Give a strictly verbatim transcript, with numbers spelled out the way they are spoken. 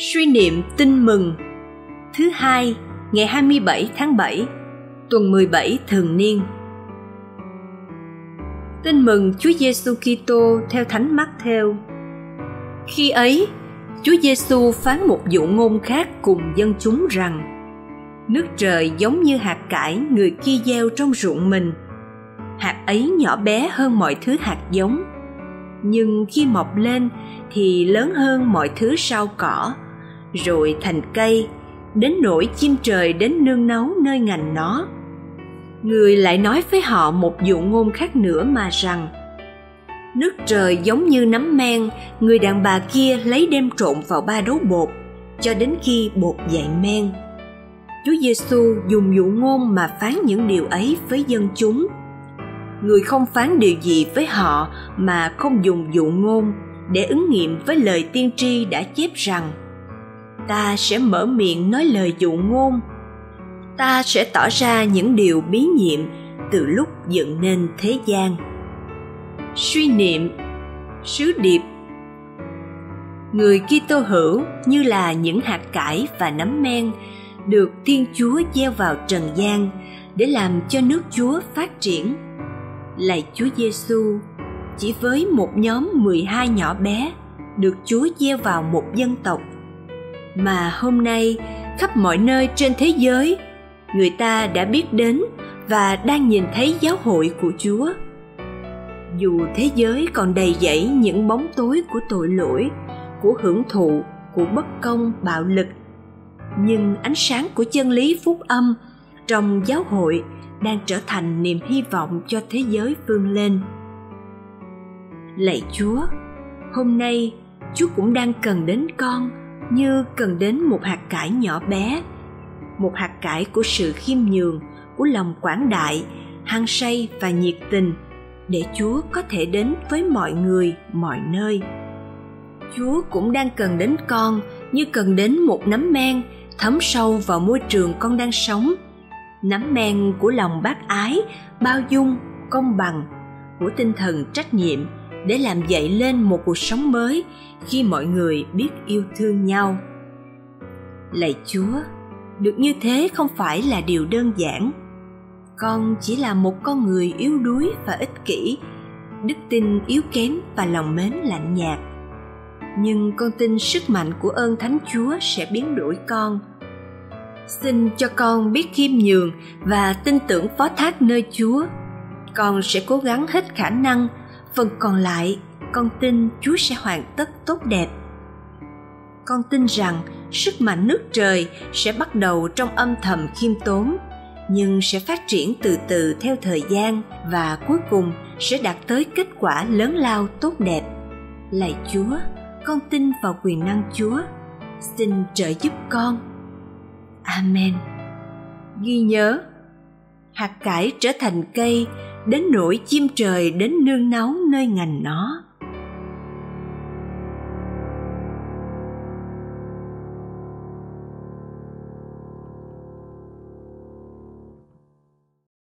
Suy niệm tin mừng thứ hai, ngày hai mươi bảy tháng bảy, tuần mười bảy thường niên. Tin mừng Chúa Giêsu Kitô theo Thánh Mát-thêu. Khi ấy, Chúa Giêsu phán một dụ ngôn khác cùng dân chúng rằng: Nước trời giống như hạt cải người kia gieo trong ruộng mình. Hạt ấy nhỏ bé hơn mọi thứ hạt giống, nhưng khi mọc lên thì lớn hơn mọi thứ rau cỏ, rồi thành cây, đến nỗi chim trời đến nương náu nơi ngành nó. Người lại nói với họ một dụ ngôn khác nữa mà rằng: Nước trời giống như nắm men, người đàn bà kia lấy đem trộn vào ba đấu bột, cho đến khi bột dậy men. Chúa Giêsu dùng dụ ngôn mà phán những điều ấy với dân chúng. Người không phán điều gì với họ mà không dùng dụ ngôn để ứng nghiệm với lời tiên tri đã chép rằng: Ta sẽ mở miệng nói lời dụ ngôn, ta sẽ tỏ ra những điều bí nhiệm từ lúc dựng nên thế gian. Suy niệm sứ điệp. Người Kitô hữu như là những hạt cải và nấm men được Thiên Chúa gieo vào trần gian để làm cho nước Chúa phát triển. Lạy Chúa Giêsu, chỉ với một nhóm mười hai nhỏ bé được Chúa gieo vào một dân tộc, mà hôm nay khắp mọi nơi trên thế giới người ta đã biết đến và đang nhìn thấy giáo hội của Chúa. Dù thế giới còn đầy dẫy những bóng tối của tội lỗi, của hưởng thụ, của bất công, bạo lực, nhưng ánh sáng của chân lý phúc âm trong giáo hội đang trở thành niềm hy vọng cho thế giới vươn lên. Lạy Chúa, hôm nay Chúa cũng đang cần đến con như cần đến một hạt cải nhỏ bé, một hạt cải của sự khiêm nhường, của lòng quảng đại, hăng say và nhiệt tình, để Chúa có thể đến với mọi người, mọi nơi. Chúa cũng đang cần đến con như cần đến một nắm men thấm sâu vào môi trường con đang sống, nắm men của lòng bác ái, bao dung, công bằng, của tinh thần trách nhiệm, để làm dậy lên một cuộc sống mới khi mọi người biết yêu thương nhau. Lạy Chúa, được như thế không phải là điều đơn giản. Con chỉ là một con người yếu đuối và ích kỷ, đức tin yếu kém và lòng mến lạnh nhạt. Nhưng con tin sức mạnh của ơn Thánh Chúa sẽ biến đổi con. Xin cho con biết khiêm nhường và tin tưởng phó thác nơi Chúa. Con sẽ cố gắng hết khả năng, phần còn lại con tin Chúa sẽ hoàn tất tốt đẹp. Con tin rằng sức mạnh nước trời sẽ bắt đầu trong âm thầm khiêm tốn, nhưng sẽ phát triển từ từ theo thời gian và cuối cùng sẽ đạt tới kết quả lớn lao tốt đẹp. Lạy Chúa, con tin vào quyền năng Chúa. Xin trợ giúp con. Amen. Ghi nhớ: hạt cải trở thành cây, đến nỗi chim trời đến nương náu nơi ngành nó.